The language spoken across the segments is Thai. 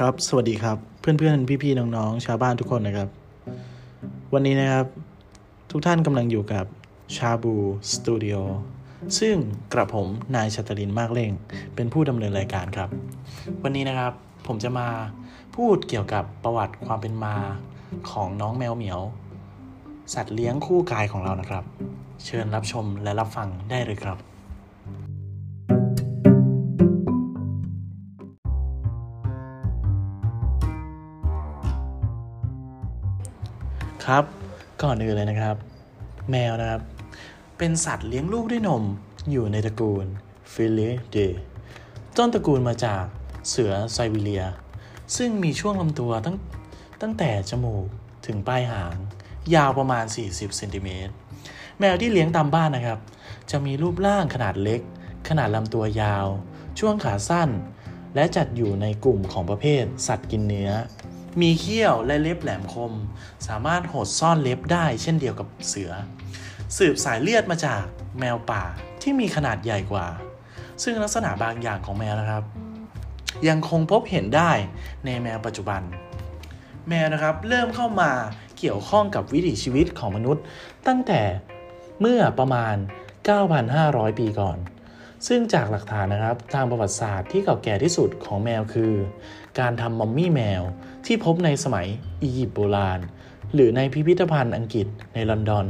ครับสวัสดีครับเพื่อนๆพี่ๆน้องๆชาวบ้านทุกคนนะครับวันนี้นะครับทุกท่านกำลังอยู่กับชาบูสตูดิโอซึ่งกระผมนายชตรินทร์มากเล่งเป็นผู้ดำเนินรายการครับวันนี้นะครับผมจะมาพูดเกี่ยวกับประวัติความเป็นมาของน้องแมวเหมียวสัตว์เลี้ยงคู่กายของเรานะครับเชิญรับชมและรับฟังได้เลยครับครับก่อนอื่นเลยนะครับแมวนะครับเป็นสัตว์เลี้ยงลูกด้วยนมอยู่ในตระกูล Felidae ต้นตระกูลมาจากเสือไซบีเรียซึ่งมีช่วงลำตัวตั้งแต่จมูกถึงปลายหางยาวประมาณ40เซนติเมตรแมวที่เลี้ยงตามบ้านนะครับจะมีรูปร่างขนาดเล็กขนาดลำตัวยาวช่วงขาสั้นและจัดอยู่ในกลุ่มของประเภทสัตว์กินเนื้อมีเขี้ยวและเล็บแหลมคมสามารถหดซ่อนเล็บได้เช่นเดียวกับเสือสืบสายเลือดมาจากแมวป่าที่มีขนาดใหญ่กว่าซึ่งลักษณะบางอย่างของแมวนะครับยังคงพบเห็นได้ในแมวปัจจุบันแมวนะครับเริ่มเข้ามาเกี่ยวข้องกับวิถีชีวิตของมนุษย์ตั้งแต่เมื่อประมาณ 9,500 ปีก่อนซึ่งจากหลักฐานนะครับทางประวัติศาสตร์ที่เก่าแก่ที่สุดของแมวคือการทำมัมมี่แมวที่พบในสมัยอียิปต์โบราณหรือในพิพิธภัณฑ์อังกฤษในลอนดอน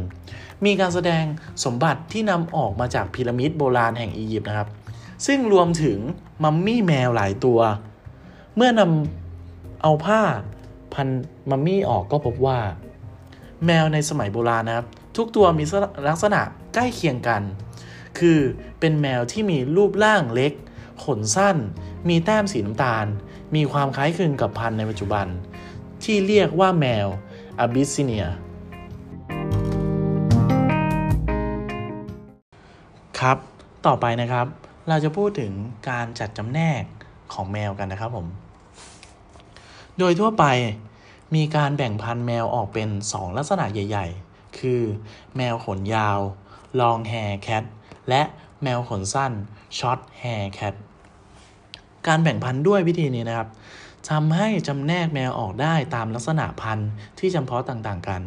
มีการแสดงสมบัติที่นำออกมาจากพีระมิดโบราณแห่งอียิปต์นะครับซึ่งรวมถึงมัมมี่แมวหลายตัวเมื่อนำเอาผ้าพันมัมมี่ออกก็พบว่าแมวในสมัยโบราณนะครับทุกตัวมีลักษณะใกล้เคียงกันคือเป็นแมวที่มีรูปร่างเล็กขนสั้นมีแต้มสีน้ำตาลมีความคล้ายคลึงกับพันธุ์ในปัจจุบันที่เรียกว่าแมวอะบิสซิเนียครับต่อไปนะครับเราจะพูดถึงการจัดจำแนกของแมวกันนะครับผมโดยทั่วไปมีการแบ่งพันธุ์แมวออกเป็น2ลักษณะใหญ่ๆคือแมวขนยาว long hair cat และแมวขนสั้น short hair cat การแบ่งพันธุ์ด้วยวิธีนี้นะครับทำให้จำแนกแมวออกได้ตามลักษณะพันธุ์ที่จำเพาะต่างๆกัน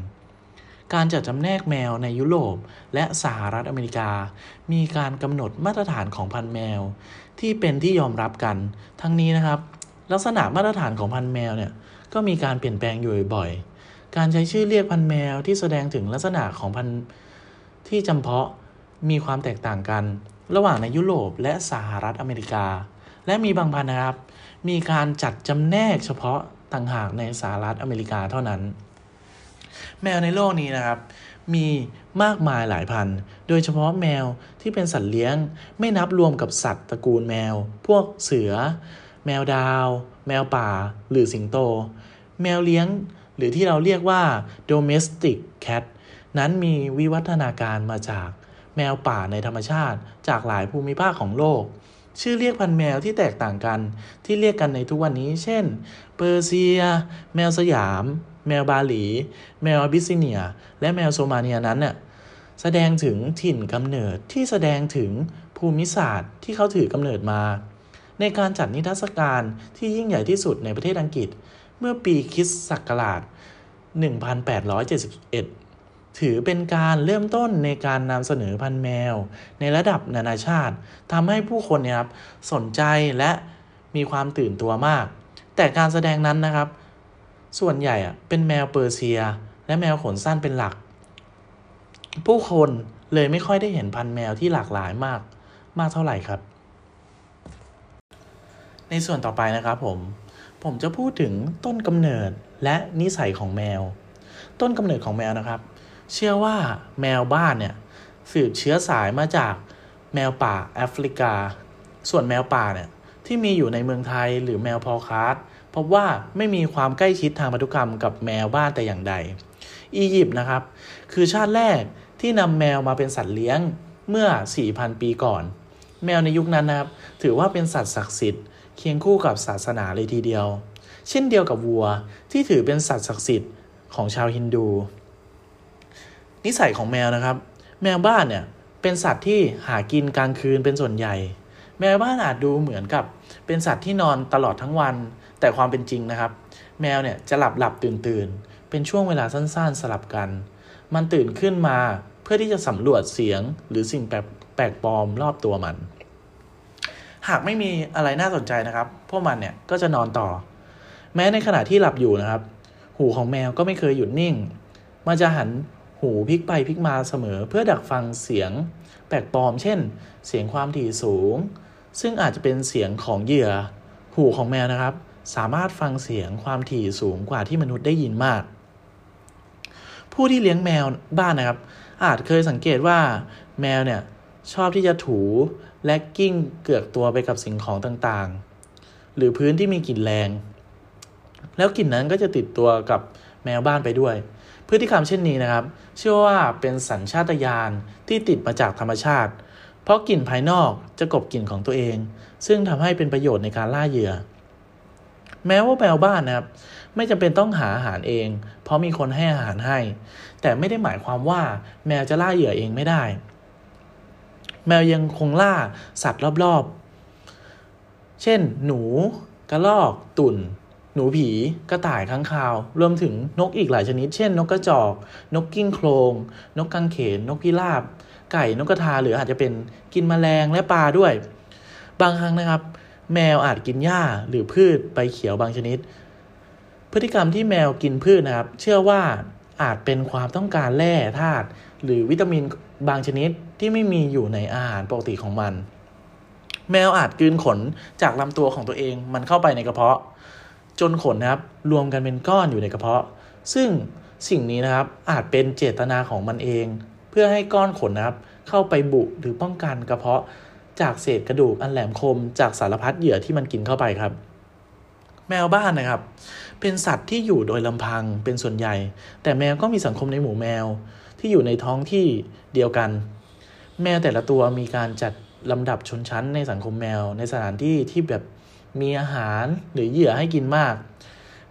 การจัดจำแนกแมวในยุโรปและสหรัฐอเมริกามีการกำหนดมาตรฐานของพันธุ์แมวที่เป็นที่ยอมรับกันทั้งนี้นะครับลักษณะมาตรฐานของพันธุ์แมวเนี่ยก็มีการเปลี่ยนแปลงอยู่บ่อยๆการใช้ชื่อเรียกพันธุ์แมวที่แสดงถึงลักษณะของพันธุ์ที่จำเพาะมีความแตกต่างกันระหว่างในยุโรปและสหรัฐอเมริกาและมีบางพันธุ์นะครับมีการจัดจำแนกเฉพาะต่างหากในสหรัฐอเมริกาเท่านั้นแมวในโลกนี้นะครับมีมากมายหลายพันธุ์โดยเฉพาะแมวที่เป็นสัตว์เลี้ยงไม่นับรวมกับสัตว์ตระกูลแมวพวกเสือแมวดาวแมวป่าหรือสิงโตแมวเลี้ยงหรือที่เราเรียกว่า domestic cat นั้นมีวิวัฒนาการมาจากแมวป่าในธรรมชาติจากหลายภูมิภาคของโลกชื่อเรียกพันธุ์แมวที่แตกต่างกันที่เรียกกันในทุกวันนี้เช่นเปอร์เซียแมวสยามแมวบาหลีแมวอะบิสซิเนียและแมวโซมาเลียนั้นเนี่ยแสดงถึงถิ่นกำเนิดที่แสดงถึงภูมิศาสตร์ที่เขาถือกำเนิดมาในการจัดนิทรรศการที่ยิ่งใหญ่ที่สุดในประเทศอังกฤษเมื่อปีคริสตศักราช 1871 ถือเป็นการเริ่มต้นในการนำเสนอพันธุ์แมวในระดับนานาชาติทำให้ผู้คนเนี่ยครับสนใจและมีความตื่นตัวมากแต่การแสดงนั้นนะครับส่วนใหญ่เป็นแมวเปอร์เซียและแมวขนสั้นเป็นหลักผู้คนเลยไม่ค่อยได้เห็นพันธุ์แมวที่หลากหลายมากเท่าไหร่ครับในส่วนต่อไปนะครับผมจะพูดถึงต้นกำเนิดและนิสัยของแมวต้นกำเนิดของแมวนะครับเชื่อว่าแมวบ้านเนี่ยสืบเชื้อสายมาจากแมวป่าแอฟริกาส่วนแมวป่าเนี่ยที่มีอยู่ในเมืองไทยหรือแมวพอคาร์ดพบว่าไม่มีความใกล้ชิดทางพันธุกรรมกับแมวบ้านแต่อย่างใดอียิปต์นะครับคือชาติแรกที่นำแมวมาเป็นสัตว์เลี้ยงเมื่อ 4,000 ปีก่อนแมวในยุคนั้นนะครับถือว่าเป็นสัตว์ศักดิ์สิทธิ์เคียงคู่กับศาสนาเลยทีเดียวเช่นเดียวกับวัวที่ถือเป็นสัตว์ศักดิ์สิทธิ์ของชาวฮินดูนิสัยของแมวนะครับแมวบ้านเนี่ยเป็นสัตว์ที่หากินกลางคืนเป็นส่วนใหญ่แมวบ้านอาจดูเหมือนกับเป็นสัตว์ที่นอนตลอดทั้งวัน แต่ความเป็นจริงนะครับแมวเนี่ยจะหลับตื่นเป็นช่วงเวลาสั้นๆสลับกันมันตื่นขึ้นมาเพื่อที่จะสำรวจเสียงหรือสิ่งแปลกปลอมรอบตัวมันหากไม่มีอะไรน่าสนใจนะครับพวกมันเนี่ยก็จะนอนต่อแม้ในขณะที่หลับอยู่นะครับหูของแมวก็ไม่เคยหยุดนิ่งมันจะหันหูพลิกไปพลิกมาเสมอเพื่อดักฟังเสียงแปลกปลอมเช่นเสียงความถี่สูงซึ่งอาจจะเป็นเสียงของเหยื่อหูของแมวนะครับสามารถฟังเสียงความถี่สูงกว่าที่มนุษย์ได้ยินมากผู้ที่เลี้ยงแมวบ้านนะครับอาจเคยสังเกตว่าแมวเนี่ยชอบที่จะถูและกิ้งเกือกตัวไปกับสิ่งของต่างๆหรือพื้นที่มีกลิ่นแรงแล้วกลิ่นนั้นก็จะติดตัวกับแมวบ้านไปด้วยพฤติกรรมเช่นนี้นะครับเชื่อว่าเป็นสัญชาตญาณที่ติดมาจากธรรมชาติเพราะกลิ่นภายนอกจะกลบกลิ่นของตัวเองซึ่งทำให้เป็นประโยชน์ในการล่าเหยื่อแม้ว่าแมวบ้านนะครับไม่จำเป็นต้องหาอาหารเองเพราะมีคนให้อาหารให้แต่ไม่ได้หมายความว่าแมวจะล่าเหยื่อเองไม่ได้แมวยังคงล่าสัตว์รอบๆเช่นหนูกระรอกตุ่นหนูผีกระต่ายค้างคาวรวมถึงนกอีกหลายชนิดเช่นนกกระจอกนกกิ้งโคลงนกกังเขนนกพิราบไก่นกกระทาหรืออาจจะเป็นกินแมลงและปลาด้วยบางครั้งนะครับแมวอาจกินหญ้าหรือพืชใบเขียวบางชนิดพฤติกรรมที่แมวกินพืชนะครับเชื่อว่าอาจเป็นความต้องการแร่ธาตุหรือวิตามินบางชนิดที่ไม่มีอยู่ในอาหารปกติของมันแมวอาจกลืนขนจากลำตัวของตัวเองมันเข้าไปในกระเพาะจนขนนะครับรวมกันเป็นก้อนอยู่ในกระเพาะซึ่งสิ่งนี้นะครับอาจเป็นเจตนาของมันเองเพื่อให้ก้อนขนนะครับเข้าไปบุหรือป้องกันกระเพาะจากเศษกระดูกอันแหลมคมจากสารพัดเหยื่อที่มันกินเข้าไปครับแมวบ้านนะครับเป็นสัตว์ที่อยู่โดยลำพังเป็นส่วนใหญ่แต่แมวก็มีสังคมในหมู่แมวที่อยู่ในท้องที่เดียวกันแมวแต่ละตัวมีการจัดลำดับชนชั้นในสังคมแมวในสถานที่ที่แบบมีอาหารหรือเหยื่อให้กินมาก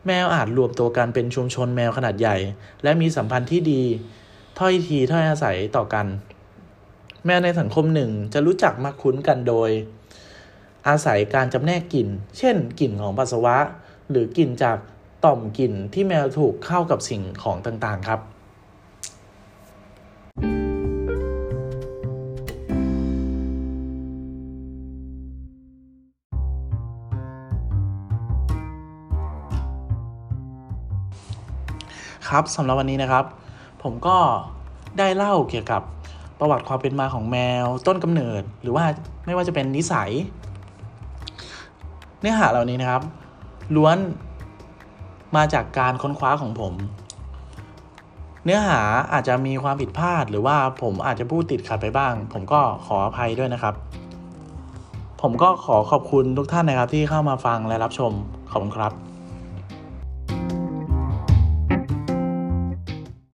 แมวอาจรวมตัวกันเป็นชุมชนแมวขนาดใหญ่และมีสัมพันธ์ที่ดีถ้อยทีถ้อยอาศัยต่อกันแมวในสังคมหนึ่งจะรู้จักมักคุ้นกันโดยอาศัยการจำแนกกลิ่นเช่นกลิ่นของปัสสาวะหรือกลิ่นจากต่อมกลิ่นที่แมวถูกเข้ากับสิ่งของต่างๆครับครับสำหรับวันนี้นะครับผมก็ได้เล่าเกี่ยวกับประวัติความเป็นมาของแมวต้นกำเนิดหรือว่าไม่ว่าจะเป็นนิสัยเนื้อหาเหล่านี้นะครับล้วนมาจากการค้นคว้าของผมเนื้อหาอาจจะมีความผิดพลาดหรือว่าผมอาจจะพูดติดขัดไปบ้างผมก็ขออภัยด้วยนะครับผมก็ขอขอบคุณทุกท่านนะครับที่เข้ามาฟังและรับชมขอบคุณครับ